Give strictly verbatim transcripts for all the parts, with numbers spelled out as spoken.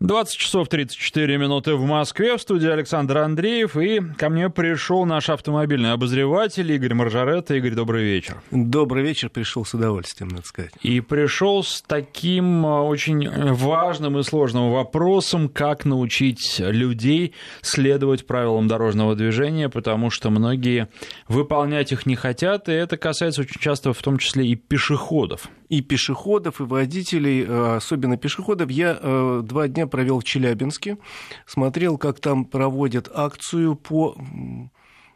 двадцать часов тридцать четыре минуты в Москве. В студии Александр Андреев. И ко мне пришел наш автомобильный обозреватель Игорь Маржаретта. Игорь, добрый вечер. Добрый вечер. Пришел с удовольствием, надо сказать. И пришел с таким очень важным и сложным вопросом, как научить людей следовать правилам дорожного движения, потому что многие выполнять их не хотят, и это касается очень часто в том числе и пешеходов. И пешеходов, и водителей, особенно пешеходов. Я два дня провел в Челябинске, смотрел, как там проводят акцию по,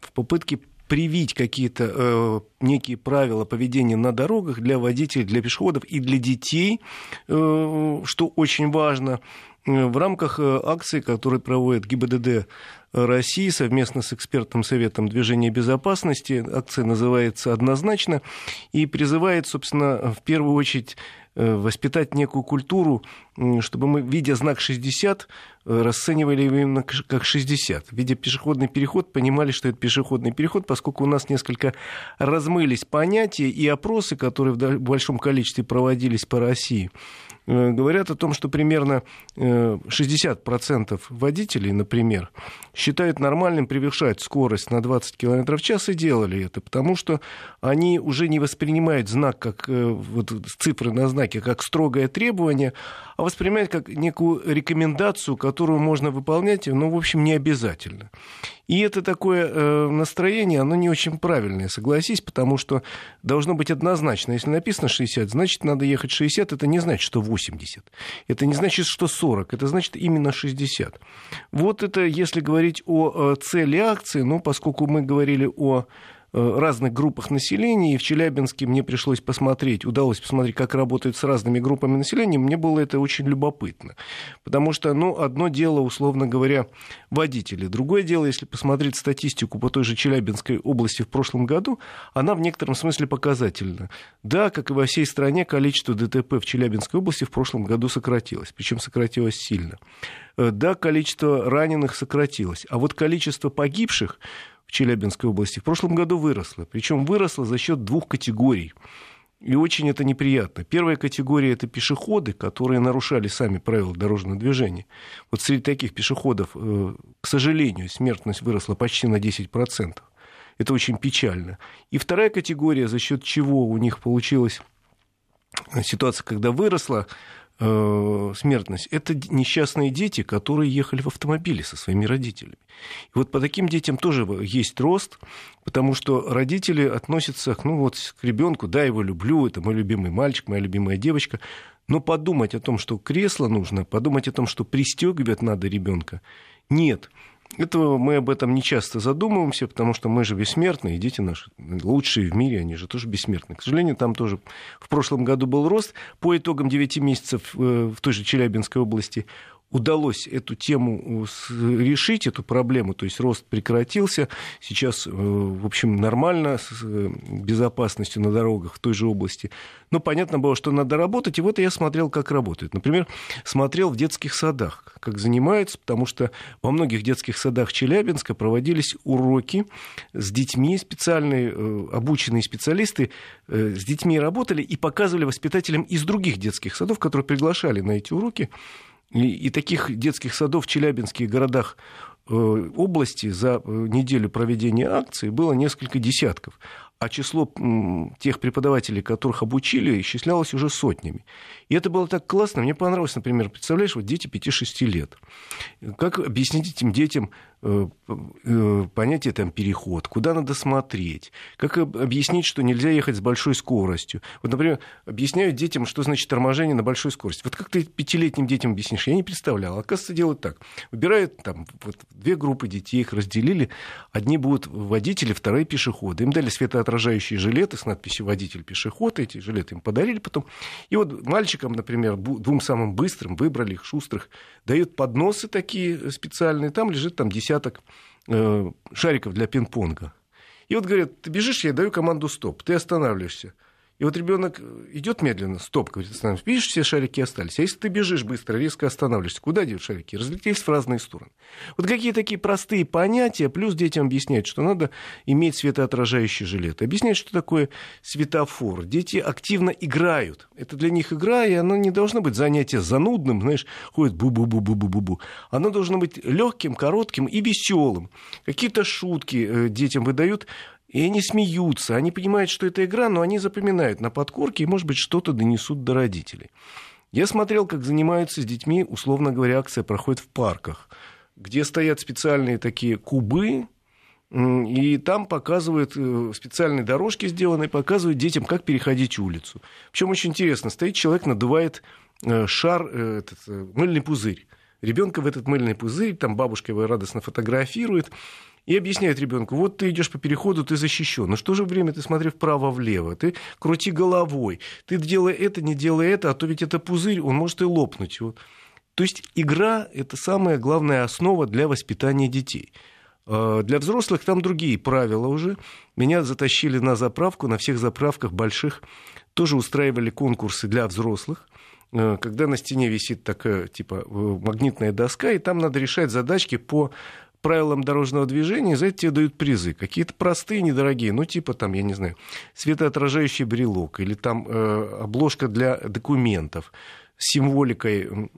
в попытке привить какие-то э, некие правила поведения на дорогах для водителей, для пешеходов и для детей, э, что очень важно. В рамках акции, которую проводит ГИБДД России совместно с экспертным советом движения безопасности, акция называется «Однозначно» и призывает, собственно, в первую очередь воспитать некую культуру, чтобы мы, видя знак шестьдесят, расценивали его именно как шестьдесят. Видя пешеходный переход, понимали, что это пешеходный переход, поскольку у нас несколько размылись понятия, и опросы, которые в большом количестве проводились по России, говорят о том, что примерно шестьдесят процентов водителей, например, считают нормальным превышать скорость на двадцать километров в час и делали это, потому что они уже не воспринимают знак, как вот, цифры на знаке, как строгое требование, а воспринимают как некую рекомендацию, которую можно выполнять, но, в общем, не обязательно. И это такое настроение, оно не очень правильное, согласись, потому что должно быть однозначно. Если написано шестьдесят, значит, надо ехать шестьдесят, это не значит, что восемьдесят. Это не значит, что сорок, это значит именно шестьдесят. Вот это, если говорить о цели акции, ну, поскольку мы говорили о разных группах населения, и в Челябинске мне пришлось посмотреть, удалось посмотреть, как работают с разными группами населения, мне было это очень любопытно, потому что, ну, одно дело, условно говоря, водители, другое дело, если посмотреть статистику по той же Челябинской области в прошлом году, она в некотором смысле показательна. Да, как и во всей стране, количество ДТП в Челябинской области в прошлом году сократилось, причем сократилось сильно. Да, количество раненых сократилось, а вот количество погибших в Челябинской области в прошлом году выросло. Причем выросло за счет двух категорий. И очень это неприятно. Первая категория – это пешеходы, которые нарушали сами правила дорожного движения. Вот среди таких пешеходов, к сожалению, смертность выросла почти на десять процентов. Это очень печально. И вторая категория, за счет чего у них получилась ситуация, когда выросла смертность, это несчастные дети, которые ехали в автомобиле со своими родителями. И вот по таким детям тоже есть рост, потому что родители относятся, ну вот, к ребенку, да, его люблю, это мой любимый мальчик, моя любимая девочка, но подумать о том, что кресло нужно, подумать о том, что пристегивать надо ребенка, нет. Этого мы об этом не часто задумываемся, потому что мы же бессмертны, и дети наши лучшие в мире, они же тоже бессмертны. К сожалению, там тоже в прошлом году был рост. По итогам девяти месяцев в той же Челябинской области удалось эту тему решить, эту проблему, то есть рост прекратился. Сейчас, в общем, нормально с безопасностью на дорогах в той же области. Но понятно было, что надо работать, и вот я смотрел, как работает. Например, смотрел в детских садах, как занимаются, потому что во многих детских садах Челябинска проводились уроки с детьми, специальные обученные специалисты с детьми работали и показывали воспитателям из других детских садов, которые приглашали на эти уроки. И таких детских садов в Челябинске и городах области за неделю проведения акции было несколько десятков, а число тех преподавателей, которых обучили, исчислялось уже сотнями. И это было так классно. Мне понравилось, например, представляешь, вот дети пяти-шести лет. Как объяснить этим детям понятие там, переход, куда надо смотреть, как объяснить, что нельзя ехать с большой скоростью. Вот, например, объясняют детям, что значит торможение на большой скорости. Вот как ты пятилетним детям объяснишь? Я не представлял. Оказывается, делают так. Выбирают там вот, две группы детей, их разделили. Одни будут водители, вторые пешеходы. Им дали светоотражающие жилеты с надписью «Водитель, пешеход». Эти жилеты им подарили потом. И вот мальчикам, например, двум самым быстрым, выбрали их, шустрых, дают подносы такие специальные. Там лежит там, десяток э, шариков для пинг-понга. И вот говорят, ты бежишь, я даю команду «Стоп», ты останавливаешься. И вот ребенок идет медленно, стоп, говорит, остановимся. Видишь, все шарики остались. А если ты бежишь быстро, резко останавливаешься, куда идут шарики? Разлетелись в разные стороны. Вот какие такие простые понятия, плюс детям объясняют, что надо иметь светоотражающий жилет. Объясняют, что такое светофор. Дети активно играют. Это для них игра, и оно не должно быть занятие занудным, знаешь, ходит бу-бу-бу-бу-бу-бу-бу. Оно должно быть легким, коротким и веселым. Какие-то шутки детям выдают. И они смеются, они понимают, что это игра, но они запоминают на подкорке и, может быть, что-то донесут до родителей. Я смотрел, как занимаются с детьми, условно говоря, акция проходит в парках, где стоят специальные такие кубы, и там показывают специальные дорожки сделанные, показывают детям, как переходить улицу. Причем очень интересно, стоит человек, надувает шар, этот, мыльный пузырь. Ребенка в этот мыльный пузырь, там бабушка его радостно фотографирует. И объясняет ребенку, вот ты идешь по переходу, ты защищен. Но в то же время ты смотри вправо-влево, ты крути головой, ты делай это, не делай это, а то ведь это пузырь, он может и лопнуть. Вот. То есть игра – это самая главная основа для воспитания детей. Для взрослых там другие правила уже. Меня затащили на заправку, на всех заправках больших тоже устраивали конкурсы для взрослых. Когда на стене висит такая типа магнитная доска, и там надо решать задачки по правилам дорожного движения, за это тебе дают призы. Какие-то простые, недорогие, ну, типа, там, я не знаю, светоотражающий брелок, или там э, обложка для документов с символикой.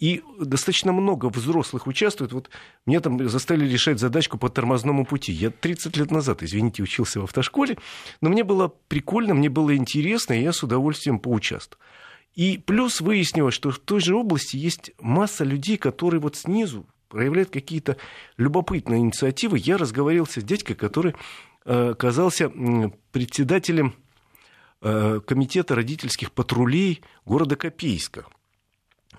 И достаточно много взрослых участвует. Вот меня там заставили решать задачку по тормозному пути. Я тридцать лет назад, извините, учился в автошколе, но мне было прикольно, мне было интересно, и я с удовольствием поучаствовал. И плюс выяснилось, что в той же области есть масса людей, которые вот снизу проявляют какие-то любопытные инициативы. Я разговаривал с дядькой, который оказался председателем комитета родительских патрулей города Копейска.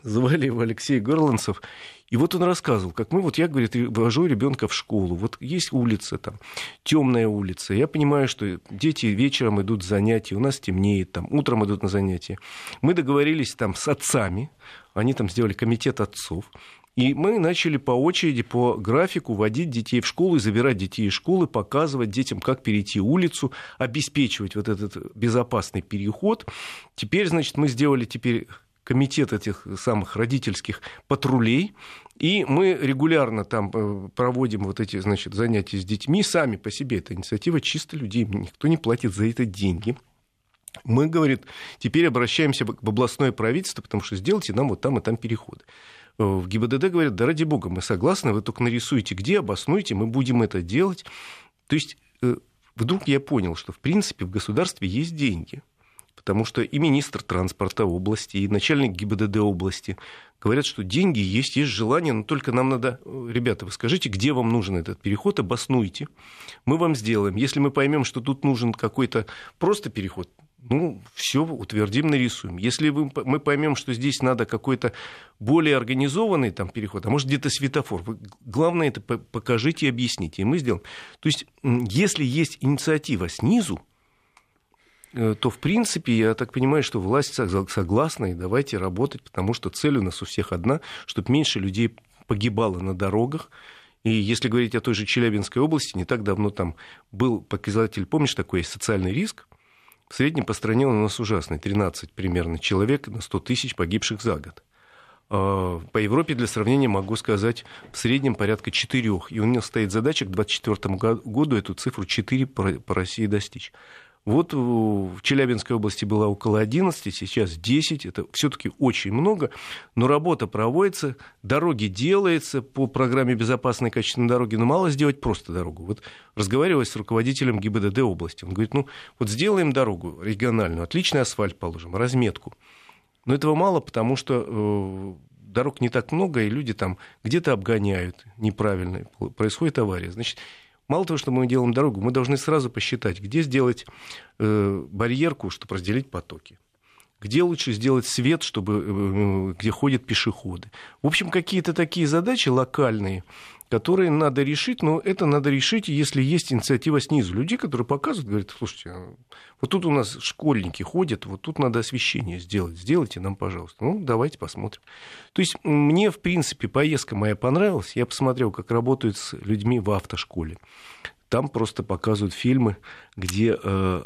Звали его Алексей Горланцев. И вот он рассказывал, как мы, вот я, говорит, вожу ребенка в школу. Вот есть улица там, темная улица. Я понимаю, что дети вечером идут с занятий, у нас темнеет, там, утром идут на занятия. Мы договорились там с отцами, они там сделали комитет отцов. И мы начали по очереди, по графику водить детей в школу и забирать детей из школы, показывать детям, как перейти улицу, обеспечивать вот этот безопасный переход. Теперь, значит, мы сделали теперь комитет этих самых родительских патрулей, и мы регулярно там проводим вот эти, значит, занятия с детьми. Сами по себе эта инициатива чисто людей, никто не платит за это деньги. Мы, говорит, теперь обращаемся в областное правительство, потому что сделайте нам вот там и там переходы. В ГИБДД говорят, да ради бога, мы согласны, вы только нарисуйте где, обоснуйте, мы будем это делать. То есть вдруг я понял, что в принципе в государстве есть деньги, потому что и министр транспорта области, и начальник ГИБДД области говорят, что деньги есть, есть желание, но только нам надо, ребята, вы скажите, где вам нужен этот переход, обоснуйте, мы вам сделаем. Если мы поймем, что тут нужен какой-то просто переход, ну, все утвердим, нарисуем. Если мы поймем, что здесь надо какой-то более организованный там переход, а может где-то светофор, вы, главное это покажите и объясните, и мы сделаем. То есть, если есть инициатива снизу, то, в принципе, я так понимаю, что власть согласна, и давайте работать, потому что цель у нас у всех одна, чтобы меньше людей погибало на дорогах. И если говорить о той же Челябинской области, не так давно там был показатель, помнишь, такой социальный риск? В среднем по стране он у нас ужасный, тринадцать примерно человек на сто тысяч погибших за год. По Европе, для сравнения, могу сказать, в среднем порядка четыре. И у нас стоит задача к две тысячи двадцать четвёртому году эту цифру четыре по России достичь. Вот в Челябинской области было около одиннадцати, сейчас десять. Это все-таки очень много, но работа проводится, дороги делаются по программе безопасной и качественной дороги, но мало сделать просто дорогу. Вот разговаривал с руководителем ГИБДД области, он говорит, ну вот сделаем дорогу региональную, отличный асфальт положим, разметку. Но этого мало, потому что дорог не так много, и люди там где-то обгоняют неправильно, происходит авария, значит. Мало того, что мы делаем дорогу, мы должны сразу посчитать, где сделать э, барьерку, чтобы разделить потоки. Где лучше сделать свет, чтобы, э, где ходят пешеходы. В общем, какие-то такие задачи локальные, которые надо решить, но это надо решить, если есть инициатива снизу. Людей, которые показывают, говорят, слушайте, вот тут у нас школьники ходят, вот тут надо освещение сделать, сделайте нам, пожалуйста. Ну, давайте посмотрим. То есть мне, в принципе, поездка моя понравилась. Я посмотрел, как работают с людьми в автошколе. Там просто показывают фильмы, где э,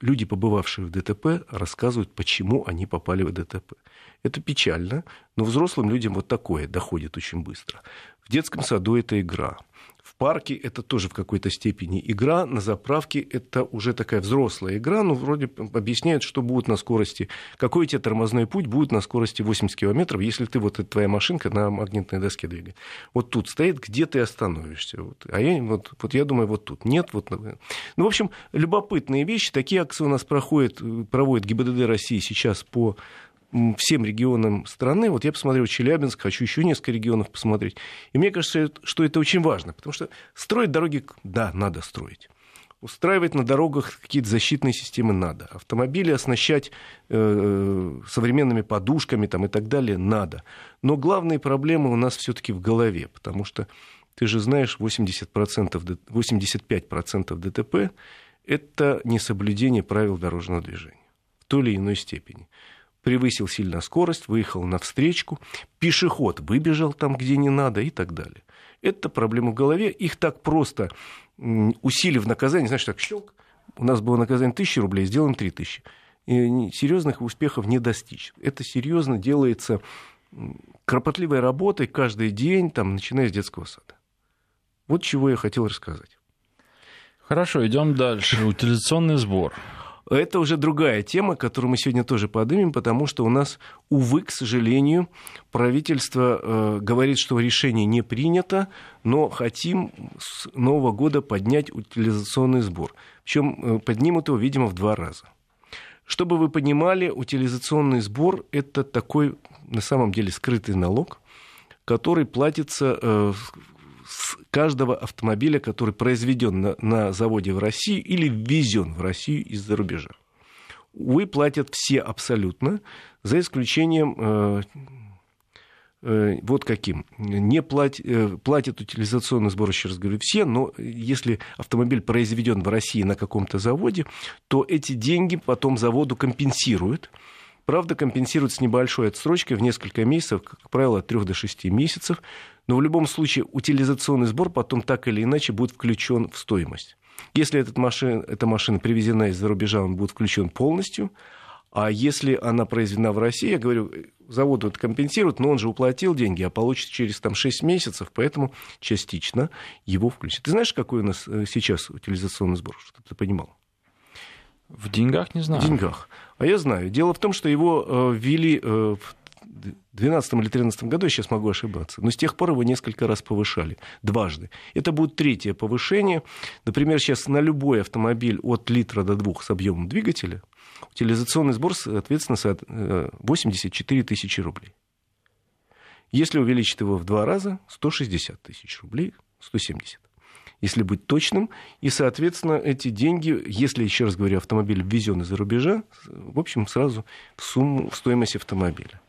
люди, побывавшие в ДТП, рассказывают, почему они попали в ДТП. Это печально, но взрослым людям вот такое доходит очень быстро. В детском саду это игра. В парке это тоже в какой-то степени игра, на заправке это уже такая взрослая игра, но вроде объясняют, что будет на скорости, какой у тебя тормозной путь будет на скорости восемьдесят километров, если ты, вот эта твоя машинка на магнитной доске двигает. Вот тут стоит, где ты остановишься. Вот. А я, вот, вот я думаю, вот тут. Нет, вот... Ну, в общем, любопытные вещи. Такие акции у нас проходят, проводит ГИБДД России сейчас по... всем регионам страны. Вот я посмотрел Челябинск, хочу еще несколько регионов посмотреть. И мне кажется, что это очень важно, потому что строить дороги, да, надо строить. Устраивать на дорогах какие-то защитные системы надо. Автомобили оснащать э, современными подушками там, и так далее надо. Но главные проблемы у нас все-таки в голове, потому что, ты же знаешь, восемьдесят процентов, восемьдесят пять процентов ДТП – это несоблюдение правил дорожного движения в той или иной степени. Превысил сильно скорость, выехал навстречку, пешеход выбежал там, где не надо, и так далее. Это проблемы в голове. Их так просто, усилив наказание, знаешь, так щелк, у нас было наказание тысяча рублей, сделаем три тысячи. И серьезных успехов не достичь. Это серьезно делается кропотливой работой каждый день, там, начиная с детского сада. Вот чего я хотел рассказать. Хорошо, идем дальше. Утилизационный сбор. Это уже другая тема, которую мы сегодня тоже поднимем, потому что у нас, увы, к сожалению, правительство э, говорит, что решение не принято, но хотим с Нового года поднять утилизационный сбор. Причем э, поднимут его, видимо, в два раза. Чтобы вы понимали, утилизационный сбор – это такой, на самом деле, скрытый налог, который платится... Э, с каждого автомобиля, который произведен на, на заводе в России или ввезен в Россию из-за рубежа. Увы, платят все абсолютно, за исключением э, э, вот каким. Не плат, э, платят утилизационный сбор, еще раз говорю, все, но если автомобиль произведен в России на каком-то заводе, то эти деньги потом заводу компенсируют. Правда, компенсируют с небольшой отсрочкой в несколько месяцев, как правило, от трёх до шести месяцев. Но в любом случае утилизационный сбор потом так или иначе будет включен в стоимость. Если этот машин, эта машина привезена из-за рубежа, он будет включен полностью. А если она произведена в России, я говорю, заводу это компенсируют, но он же уплатил деньги, а получит через там, шесть месяцев, поэтому частично его включат. Ты знаешь, какой у нас сейчас утилизационный сбор, чтобы ты понимал? В деньгах не знаю. В деньгах. А я знаю. Дело в том, что его ввели в две тысячи двенадцатом или тринадцатом году, я сейчас могу ошибаться, но с тех пор его несколько раз повышали. Дважды. Это будет третье повышение. Например, сейчас на любой автомобиль от литра до двух с объемом двигателя утилизационный сбор, соответственно, восемьдесят четыре тысячи рублей. Если увеличить его в два раза, сто шестьдесят тысяч рублей, сто семьдесят. Если быть точным, и, соответственно, эти деньги, если, еще раз говорю, автомобиль ввезен из-за рубежа, в общем, сразу в сумму, в стоимость автомобиля.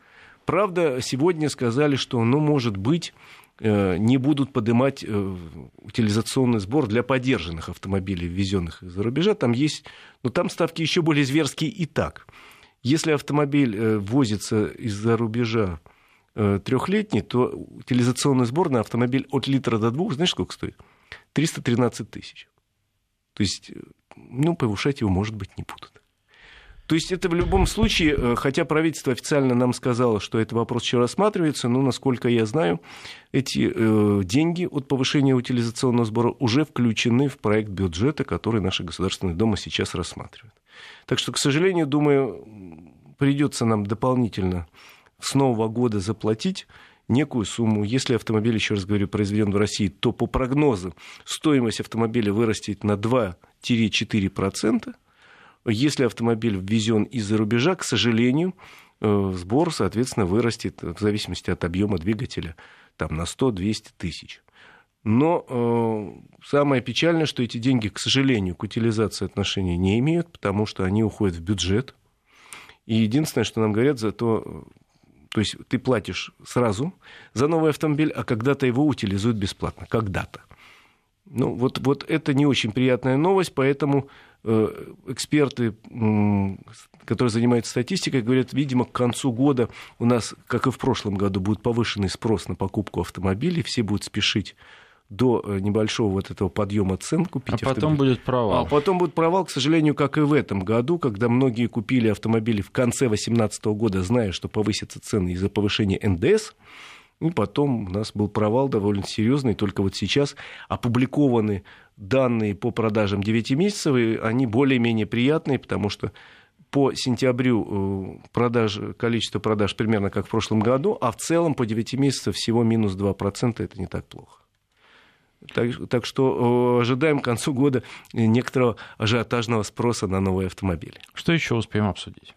Правда, сегодня сказали, что, ну, может быть, не будут поднимать утилизационный сбор для подержанных автомобилей, ввезенных из-за рубежа. Там есть, но там ставки еще более зверские и так. Если автомобиль ввозится из-за рубежа трехлетний, то утилизационный сбор на автомобиль от литра до двух, знаешь, сколько стоит? триста тринадцать тысяч. То есть, ну, повышать его, может быть, не будут. То есть, это в любом случае, хотя правительство официально нам сказало, что этот вопрос еще рассматривается, но, насколько я знаю, эти э, деньги от повышения утилизационного сбора уже включены в проект бюджета, который наша Государственная Дума сейчас рассматривает. Так что, к сожалению, думаю, придется нам дополнительно с Нового года заплатить некую сумму. Если автомобиль, еще раз говорю, произведен в России, то по прогнозам стоимость автомобиля вырастет на два-четыре процента. Если автомобиль ввезен из-за рубежа, к сожалению, сбор, соответственно, вырастет в зависимости от объема двигателя там, на сто-двести тысяч. Но э, самое печальное, что эти деньги, к сожалению, к утилизации отношения не имеют, потому что они уходят в бюджет. И единственное, что нам говорят, зато... То есть ты платишь сразу за новый автомобиль, а когда-то его утилизуют бесплатно. Когда-то. Ну, вот, вот это не очень приятная новость, поэтому э, эксперты, э, которые занимаются статистикой, говорят, видимо, к концу года у нас, как и в прошлом году, будет повышенный спрос на покупку автомобилей, все будут спешить до небольшого вот этого подъема цен купить. А потом автомобиль. будет провал. А потом будет провал, к сожалению, как и в этом году, когда многие купили автомобили в конце две тысячи восемнадцатого года, зная, что повысятся цены из-за повышения эн дэ эс. И потом у нас был провал довольно серьезный. Только вот сейчас опубликованы данные по продажам девяти месяцев, и они более-менее приятные, потому что по сентябрю продаж, количество продаж примерно как в прошлом году, а в целом по девяти месяцам всего минус два процента, это не так плохо. Так, так что ожидаем к концу года некоторого ажиотажного спроса на новые автомобили. Что еще успеем обсудить?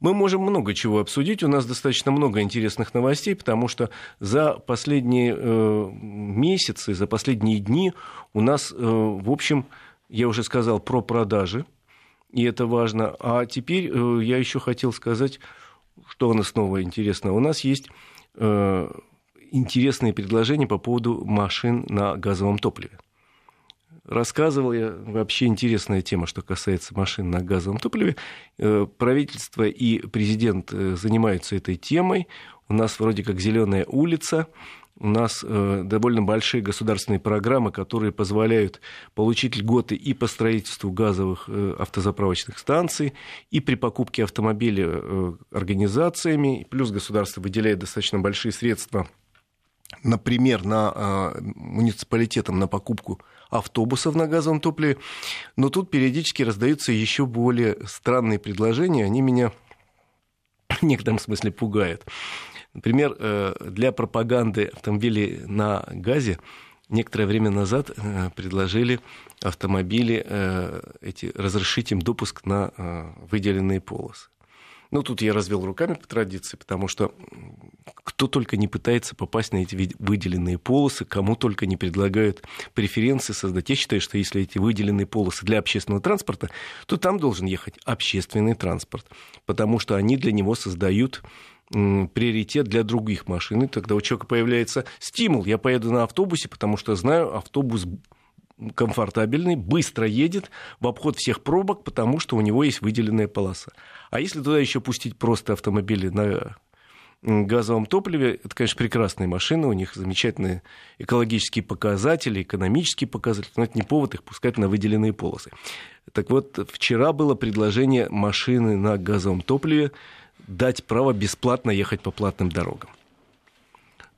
Мы можем много чего обсудить. У нас достаточно много интересных новостей, потому что за последние э, месяцы, за последние дни у нас, э, в общем, я уже сказал про продажи, и это важно. А теперь э, я еще хотел сказать, что у нас новое интересное. У нас есть э, интересные предложения по поводу машин на газовом топливе. Рассказывал я, вообще интересная тема, что касается машин на газовом топливе. Правительство и президент занимаются этой темой. У нас вроде как «Зеленая улица». У нас довольно большие государственные программы, которые позволяют получить льготы и по строительству газовых автозаправочных станций, и при покупке автомобиля организациями. Плюс государство выделяет достаточно большие средства, например, на, э, муниципалитетам на покупку автобусов на газовом топливе. Но тут периодически раздаются еще более странные предложения. Они меня в некотором смысле пугают. Например, э, для пропаганды автомобилей на газе некоторое время назад э, предложили автомобили э, эти, разрешить им допуск на э, выделенные полосы. Ну, тут я развел руками по традиции, потому что кто только не пытается попасть на эти выделенные полосы, кому только не предлагают преференции создать. Я считаю, что если эти выделенные полосы для общественного транспорта, то там должен ехать общественный транспорт, потому что они для него создают приоритет для других машин. И тогда у человека появляется стимул. Я поеду на автобусе, потому что знаю, автобус комфортабельный, быстро едет в обход всех пробок, потому что у него есть выделенная полоса. А если туда еще пустить просто автомобили на газовом топливе, это, конечно, прекрасные машины, у них замечательные экологические показатели, экономические показатели, но это не повод их пускать на выделенные полосы. Так вот, вчера было предложение машины на газовом топливе дать право бесплатно ехать по платным дорогам.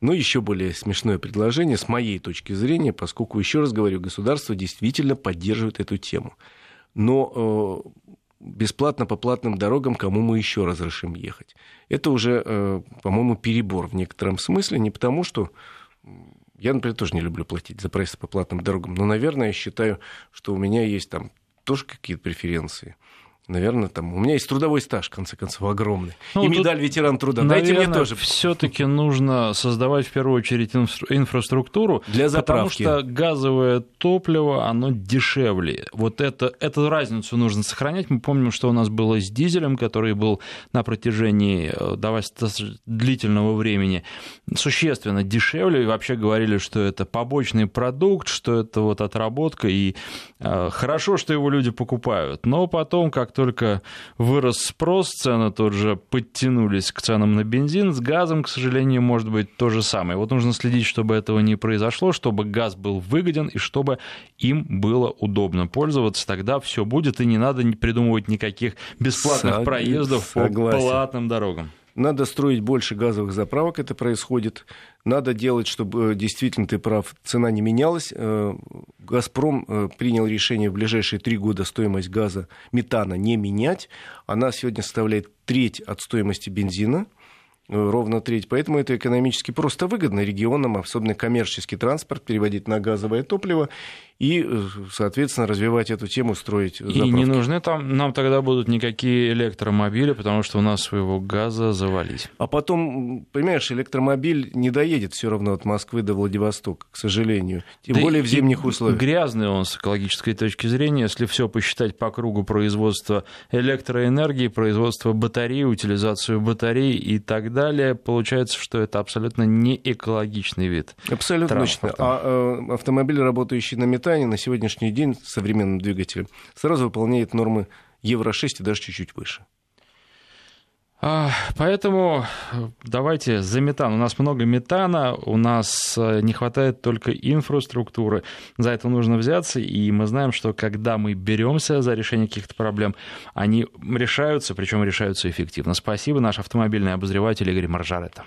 Но еще более смешное предложение, с моей точки зрения, поскольку, еще раз говорю, государство действительно поддерживает эту тему. Но э, бесплатно по платным дорогам кому мы еще разрешим ехать? Это уже, э, по-моему, перебор в некотором смысле. Не потому, что я, например, тоже не люблю платить за проезд по платным дорогам. Но, наверное, я считаю, что у меня есть там тоже какие-то преференции. Наверное, там у меня есть трудовой стаж, в конце концов, огромный. Ну, и медаль ветеран труда. Наверное, дайте мне тоже. Все-таки нужно создавать в первую очередь инфраструктуру для заправки. Потому что газовое топливо, оно дешевле. Вот это, эту разницу нужно сохранять. Мы помним, что у нас было с дизелем, который был на протяжении достаточно длительного времени существенно дешевле. И вообще говорили, что это побочный продукт, что это вот отработка. И э, хорошо, что его люди покупают. Но потом как-то только вырос спрос, цены тут же подтянулись к ценам на бензин. С газом, к сожалению, может быть то же самое. Вот нужно следить, чтобы этого не произошло, чтобы газ был выгоден и чтобы им было удобно пользоваться. Тогда все будет, и не надо придумывать никаких бесплатных Сог... проездов Согласен. По платным дорогам. Надо строить больше газовых заправок, это происходит. Надо делать, чтобы, действительно, ты прав, цена не менялась. «Газпром» принял решение в ближайшие три года стоимость газа, метана, не менять. Она сегодня составляет треть от стоимости бензина, ровно треть. Поэтому это экономически просто выгодно регионам, особенно коммерческий транспорт, переводить на газовое топливо и, соответственно, развивать эту тему, строить заправки. И не нужны там, нам тогда будут никакие электромобили, потому что у нас своего газа завались. А потом, понимаешь, электромобиль не доедет все равно от Москвы до Владивостока, к сожалению. Тем да более в зимних условиях. Грязный он с экологической точки зрения, если все посчитать по кругу производства электроэнергии, производства батарей, утилизацию батарей и так далее, получается, что это абсолютно не экологичный вид. Абсолютно точно. А э, автомобиль, работающий на металле, на сегодняшний день современным двигателем сразу выполняет нормы евро шесть и даже чуть-чуть выше. Поэтому давайте за метан. У нас много метана, у нас не хватает только инфраструктуры. За это нужно взяться, и мы знаем, что когда мы беремся за решение каких-то проблем, они решаются, причем решаются эффективно. Спасибо, наш автомобильный обозреватель Игорь Маржаретта.